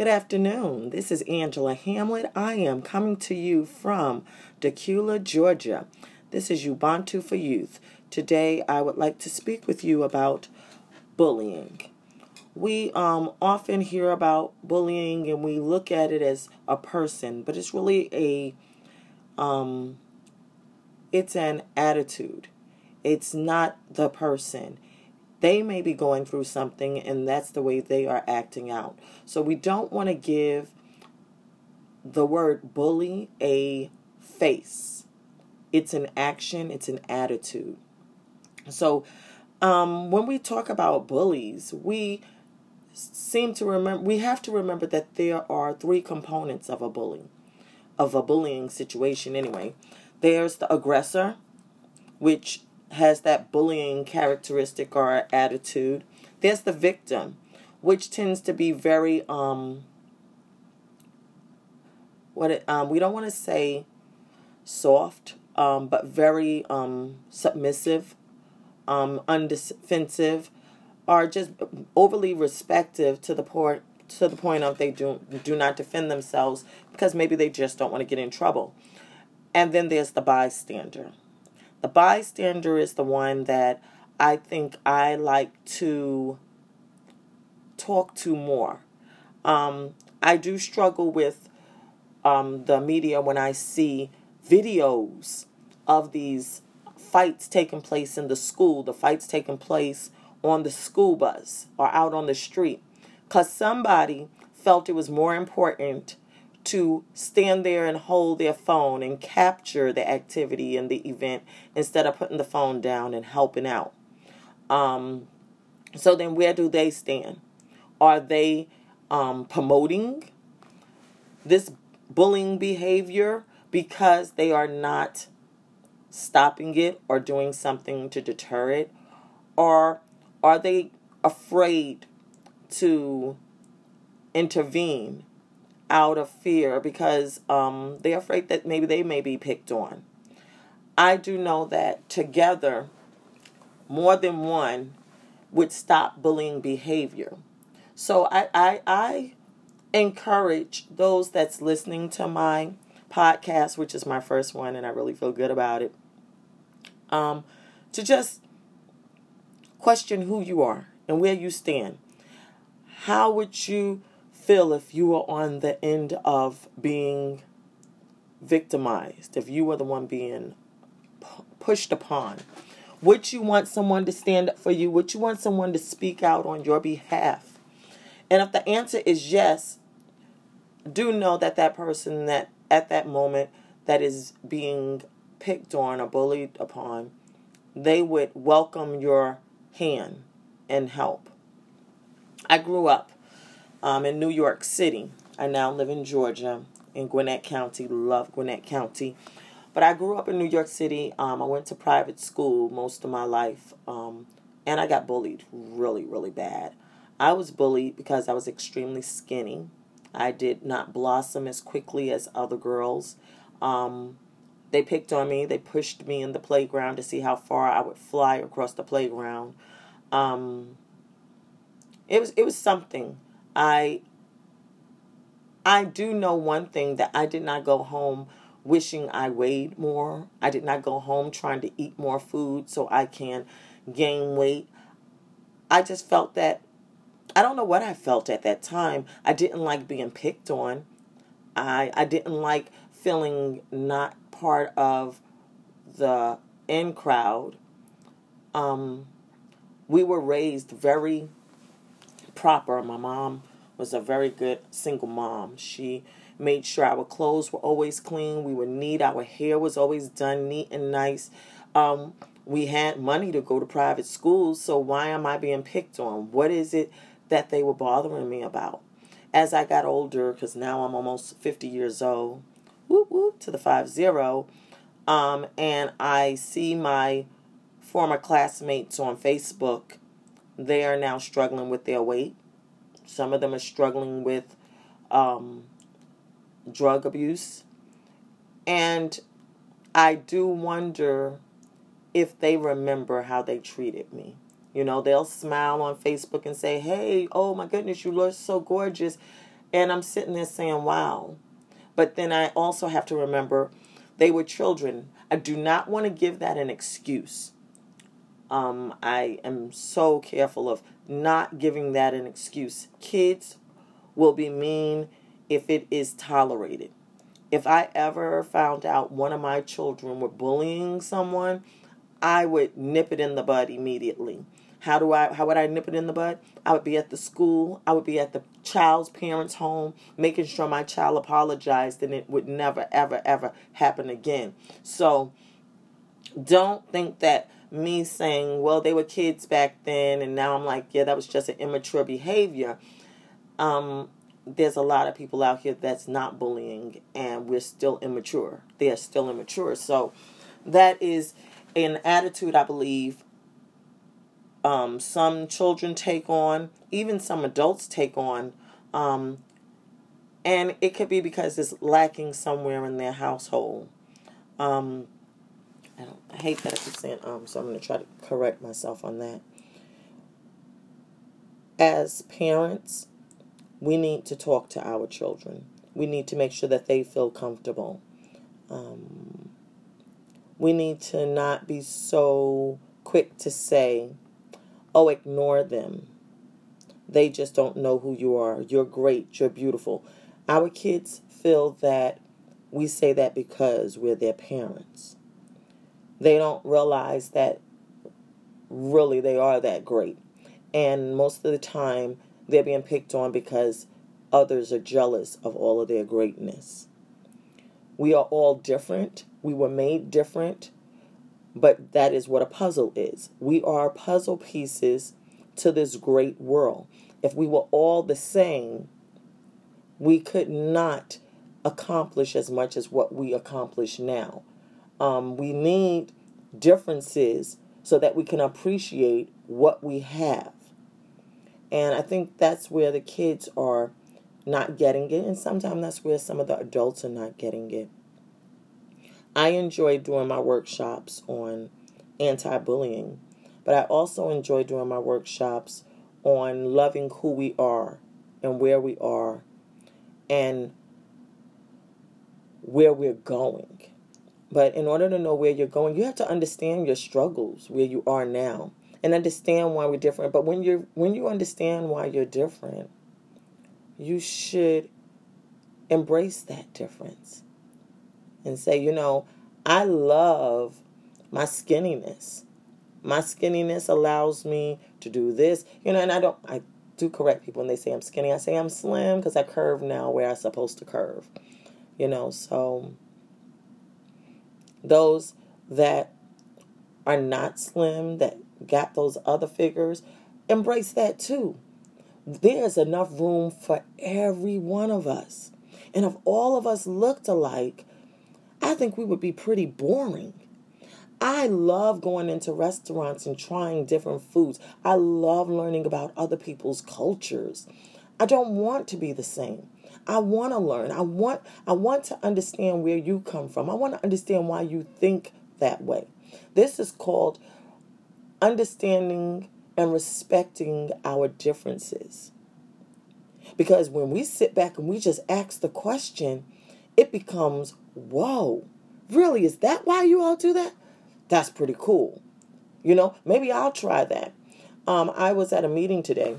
Good afternoon. This is Angela Hamlet. I am coming to you from Decatur, Georgia. This is Ubuntu for Youth. Today, I would like to speak with you about bullying. We often hear about bullying and we look at it as a person, but it's really it's an attitude. It's not the person. They may be going through something, and that's the way they are acting out. So we don't want to give the word bully a face. It's an action. It's an attitude. So when we talk about bullies, we have to remember that there are three components of a bully, of a bullying situation anyway. There's the aggressor, which has that bullying characteristic or attitude. There's the victim, which tends to be very we don't want to say soft, but very submissive, undefensive, or just overly respective to the point of they do not defend themselves because maybe they just don't want to get in trouble. And then there's the bystander. The bystander is the one that I think I like to talk to more. I do struggle with the media when I see videos of these fights taking place in the school, the fights taking place on the school bus or out on the street, because somebody felt it was more important to stand there and hold their phone and capture the activity and the event instead of putting the phone down and helping out. So then where do they stand? Are they promoting this bullying behavior because they are not stopping it or doing something to deter it? Or are they afraid to intervene out of fear because they're afraid that maybe they may be picked on? I do know that together, more than one would stop bullying behavior. So I encourage those that's listening to my podcast, which is my first one, and I really feel good about it, to just question who you are and where you stand. How would you feel if you were on the end of being victimized, if you were the one being pushed upon? Would you want someone to stand up for you? Would you want someone to speak out on your behalf? And if the answer is yes, do know that that person that at that moment that is being picked on or bullied upon, they would welcome your hand and help. I grew up in New York City. I now live in Georgia, in Gwinnett County. Love Gwinnett County. But I grew up in New York City. I went to private school most of my life. And I got bullied really, really bad. I was bullied because I was extremely skinny. I did not blossom as quickly as other girls. They picked on me. They pushed me in the playground to see how far I would fly across the playground. It was something. I do know one thing, that I did not go home wishing I weighed more. I did not go home trying to eat more food so I can gain weight. I just felt that, I don't know what I felt at that time. I didn't like being picked on. I didn't like feeling not part of the in crowd. We were raised very proper. My mom was a very good single mom. She made sure our clothes were always clean. We were neat. Our hair was always done neat and nice. We had money to go to private school, so why am I being picked on? What is it that they were bothering me about? As I got older, because now I'm almost 50 years old, whoop whoop to the 50, and I see my former classmates on Facebook. They are now struggling with their weight. Some of them are struggling with drug abuse. And I do wonder if they remember how they treated me. You know, they'll smile on Facebook and say, hey, oh my goodness, you look so gorgeous. And I'm sitting there saying, wow. But then I also have to remember they were children. I do not want to give that an excuse. I am so careful of not giving that an excuse. Kids will be mean if it is tolerated. If I ever found out one of my children were bullying someone, I would nip it in the bud immediately. How would I nip it in the bud? I would be at the school. I would be at the child's parents' home, making sure my child apologized, and it would never, ever, ever happen again. So don't think that me saying, well, they were kids back then, and now I'm like, yeah, that was just an immature behavior. There's a lot of people out here that's not bullying, and we're still immature. They are still immature. So that is an attitude, I believe, some children take on, even some adults take on, and it could be because it's lacking somewhere in their household. I hate that I keep saying so I'm going to try to correct myself on that. As parents, we need to talk to our children. We need to make sure that they feel comfortable. We need to not be so quick to say, oh, ignore them. They just don't know who you are. You're great. You're beautiful. Our kids feel that we say that because we're their parents. They don't realize that really they are that great. And most of the time, they're being picked on because others are jealous of all of their greatness. We are all different. We were made different. But that is what a puzzle is. We are puzzle pieces to this great world. If we were all the same, we could not accomplish as much as what we accomplish now. We need differences so that we can appreciate what we have. And I think that's where the kids are not getting it. And sometimes that's where some of the adults are not getting it. I enjoy doing my workshops on anti-bullying, but I also enjoy doing my workshops on loving who we are and where we are and where we're going. But in order to know where you're going, you have to understand your struggles, where you are now, and understand why we're different. But when you understand why you're different, you should embrace that difference. And say, you know, I love my skinniness. My skinniness allows me to do this. You know, and I do correct people when they say I'm skinny. I say I'm slim because I curve now where I'm supposed to curve. You know, so those that are not slim, that got those other figures, embrace that too. There's enough room for every one of us. And if all of us looked alike, I think we would be pretty boring. I love going into restaurants and trying different foods. I love learning about other people's cultures. I don't want to be the same. I want to learn. I want to understand where you come from. I want to understand why you think that way. This is called understanding and respecting our differences. Because when we sit back and we just ask the question, it becomes, whoa, really, is that why you all do that? That's pretty cool. You know, maybe I'll try that. I was at a meeting today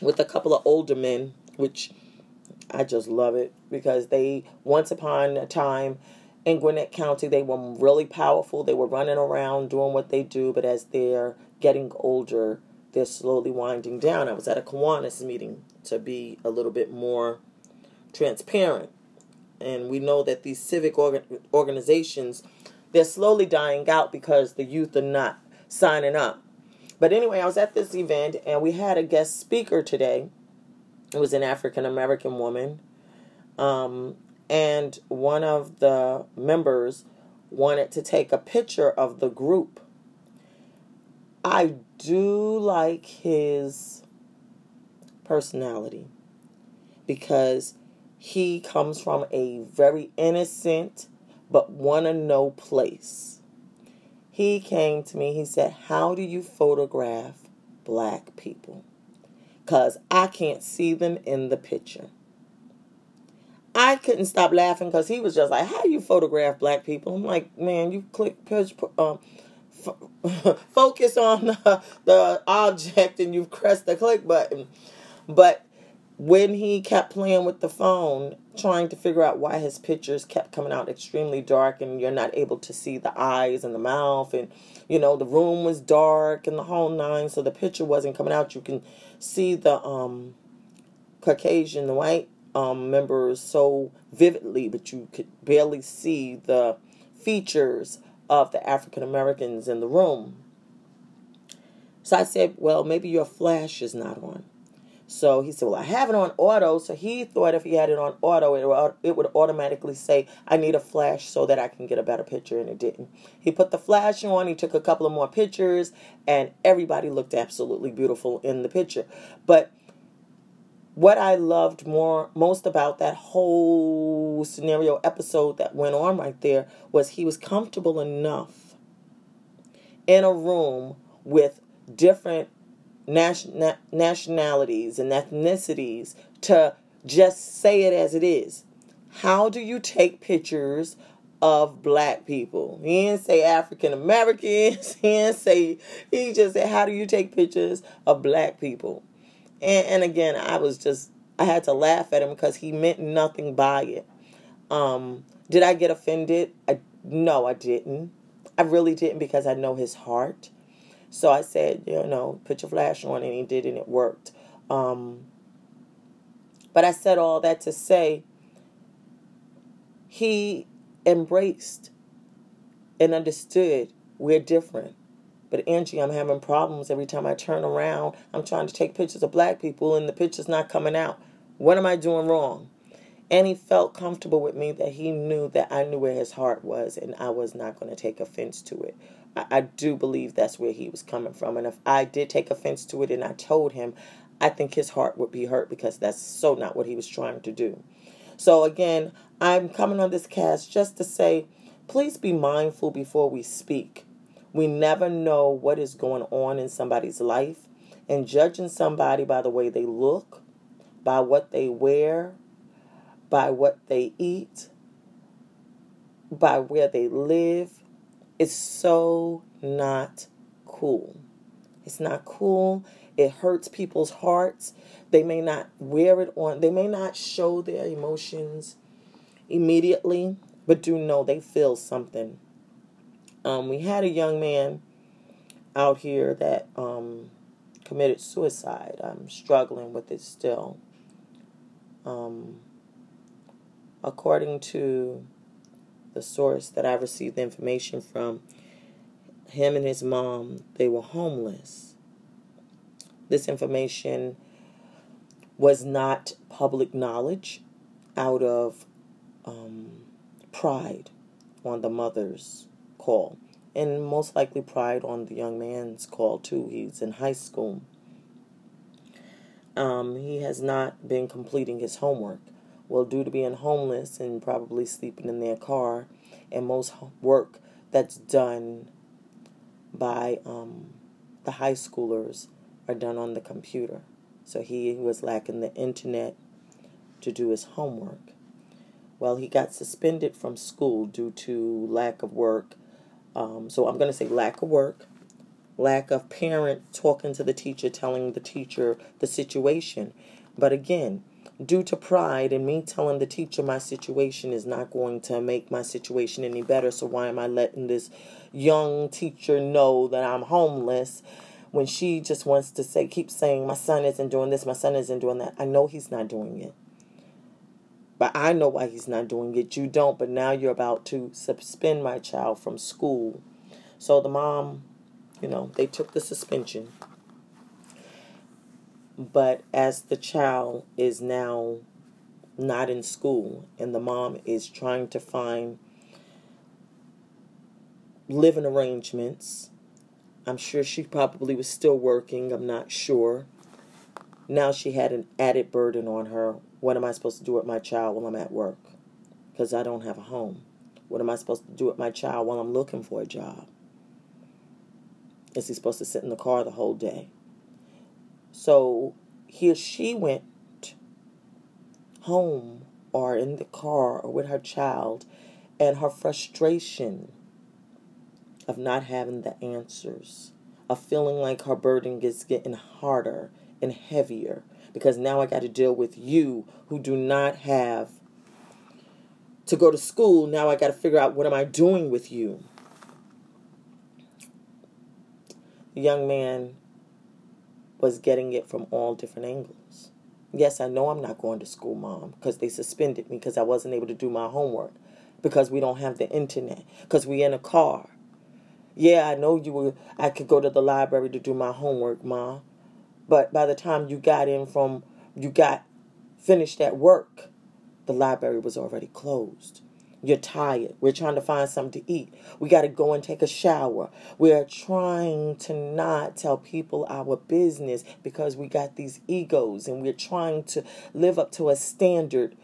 with a couple of older men, which I just love it because they, once upon a time in Gwinnett County, they were really powerful. They were running around doing what they do, but as they're getting older, they're slowly winding down. I was at a Kiwanis meeting to be a little bit more transparent. And we know that these civic organizations, they're slowly dying out because the youth are not signing up. But anyway, I was at this event, and we had a guest speaker today. It was an African-American woman. And one of the members wanted to take a picture of the group. I do like his personality because he comes from a very innocent but want-to-know place. He came to me, he said, how do you photograph black people? Because I can't see them in the picture. I couldn't stop laughing because he was just like, how you photograph black people? I'm like, man, you focus on the object and you've pressed the click button. But when he kept playing with the phone, trying to figure out why his pictures kept coming out extremely dark and you're not able to see the eyes and the mouth, and, you know, the room was dark and the whole nine, so the picture wasn't coming out. You can see the Caucasian, the white members so vividly, but you could barely see the features of the African Americans in the room. So I said, well, maybe your flash is not on. So he said, well, I have it on auto. So he thought if he had it on auto, it would automatically say, I need a flash so that I can get a better picture, and it didn't. He put the flash on, he took a couple of more pictures, and everybody looked absolutely beautiful in the picture. But what I loved most about that whole scenario episode that went on right there was he was comfortable enough in a room with different nationalities and ethnicities to just say it as it is. How do you take pictures of black people? He didn't say African Americans. He just said, how do you take pictures of black people? And again, I had to laugh at him because he meant nothing by it. Did I get offended? No, I didn't. I really didn't, because I know his heart. So I said, you know, put your flash on, and he did, and it worked. But I said all that to say he embraced and understood we're different. But Angie, I'm having problems every time I turn around. I'm trying to take pictures of black people, and the picture's not coming out. What am I doing wrong? And he felt comfortable with me that he knew that I knew where his heart was, and I was not going to take offense to it. I do believe that's where he was coming from. And if I did take offense to it and I told him, I think his heart would be hurt, because that's so not what he was trying to do. So again, I'm coming on this cast just to say, please be mindful before we speak. We never know what is going on in somebody's life. And judging somebody by the way they look, by what they wear, by what they eat, by where they live, it's so not cool. It's not cool. It hurts people's hearts. They may not wear it on. They may not show their emotions immediately, but do know they feel something. We had a young man out here that committed suicide. I'm struggling with it still. According to the source that I received the information from, him and his mom, they were homeless. This information was not public knowledge out of pride on the mother's call, and most likely pride on the young man's call too. He's in high school. He has not been completing his homework. Well, due to being homeless and probably sleeping in their car, and most work that's done by the high schoolers are done on the computer. So he was lacking the internet to do his homework. Well, he got suspended from school due to lack of work. So I'm going to say lack of work, lack of parent talking to the teacher, telling the teacher the situation. But again, due to pride and me telling the teacher my situation is not going to make my situation any better, so why am I letting this young teacher know that I'm homeless when she just wants to keep saying, my son isn't doing this, my son isn't doing that. I know he's not doing it. But I know why he's not doing it. You don't, but now you're about to suspend my child from school. So the mom, you know, they took the suspension. But as the child is now not in school, and the mom is trying to find living arrangements, I'm sure she probably was still working, I'm not sure. Now she had an added burden on her. What am I supposed to do with my child while I'm at work? Because I don't have a home. What am I supposed to do with my child while I'm looking for a job? Is he supposed to sit in the car the whole day? So she went home or in the car or with her child, and her frustration of not having the answers, of feeling like her burden is getting harder and heavier, because now I got to deal with you who do not have to go to school. Now I got to figure out, what am I doing with you? The young man was getting it from all different angles. Yes, I know I'm not going to school, Mom, because they suspended me because I wasn't able to do my homework, because we don't have the internet, because we're in a car. Yeah, I know I could go to the library to do my homework, Mom, but by the time you got finished at work, the library was already closed. You're tired. We're trying to find something to eat. We got to go and take a shower. We're trying to not tell people our business because we got these egos, and we're trying to live up to a standard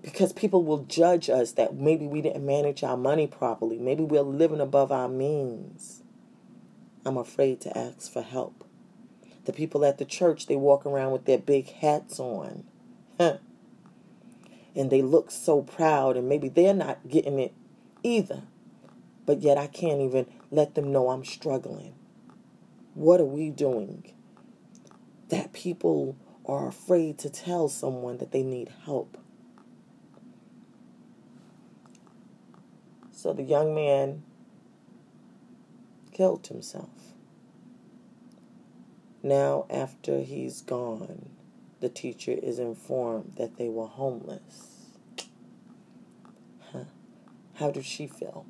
because people will judge us that maybe we didn't manage our money properly. Maybe we're living above our means. I'm afraid to ask for help. The people at the church, they walk around with their big hats on. And they look so proud, and maybe they're not getting it either. But yet I can't even let them know I'm struggling. What are we doing that people are afraid to tell someone that they need help? So the young man killed himself. Now after he's gone, the teacher is informed that they were homeless. Huh. How did she feel?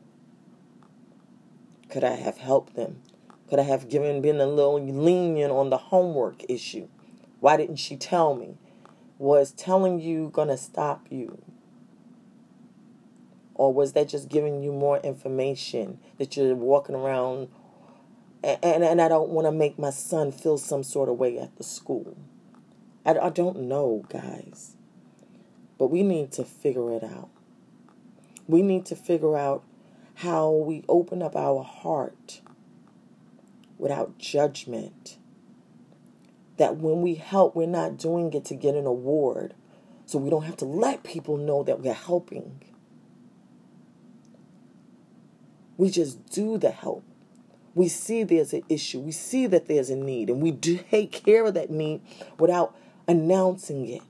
Could I have helped them? Could I have been a little lenient on the homework issue? Why didn't she tell me? Was telling you going to stop you? Or was that just giving you more information that you're walking around? And I don't want to make my son feel some sort of way at the school. I don't know, guys, but we need to figure it out. We need to figure out how we open up our heart without judgment, that when we help, we're not doing it to get an award, so we don't have to let people know that we're helping. We just do the help. We see there's an issue. We see that there's a need, and we take care of that need without announcing it,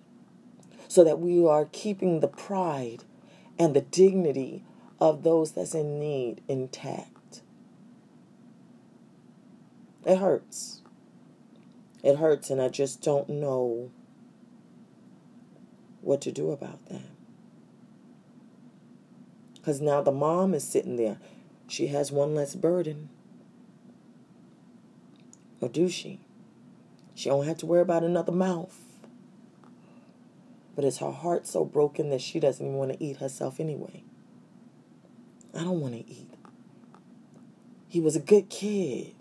so that we are keeping the pride and the dignity of those that's in need intact. It hurts. It hurts, and I just don't know what to do about that. Because now the mom is sitting there. She has one less burden. Or do she? She don't have to worry about another mouth. But is her heart so broken that she doesn't even want to eat herself anyway? I don't want to eat. He was a good kid.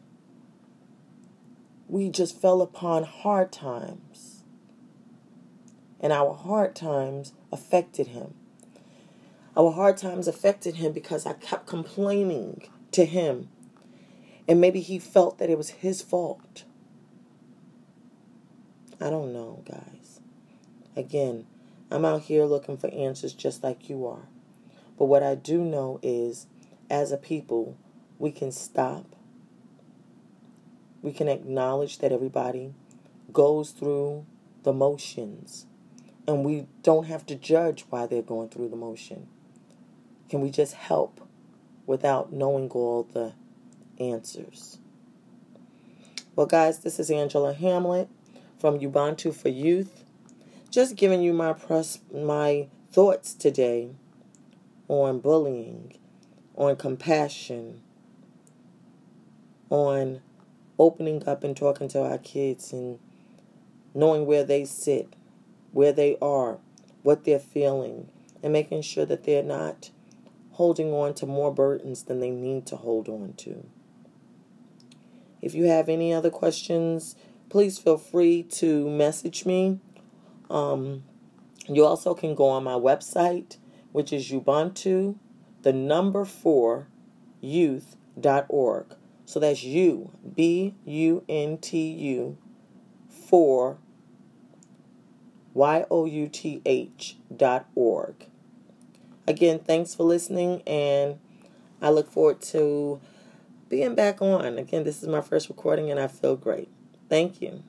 We just fell upon hard times. And our hard times affected him. Our hard times affected him because I kept complaining to him. And maybe he felt that it was his fault. I don't know, guys. Again, I'm out here looking for answers just like you are. But what I do know is, as a people, we can stop. We can acknowledge that everybody goes through the motions. And we don't have to judge why they're going through the motion. Can we just help without knowing all the answers? Well, guys, this is Angela Hamlet from Ubuntu for Youth, just giving you my thoughts today on bullying, on compassion, on opening up and talking to our kids and knowing where they sit, where they are, what they're feeling, and making sure that they're not holding on to more burdens than they need to hold on to. If you have any other questions, please feel free to message me. You also can go on my website, which is Ubuntu, 4youth.org. So that's Ubuntu, 4 youth.org. Again, thanks for listening, and I look forward to being back on. Again, this is my first recording, and I feel great. Thank you.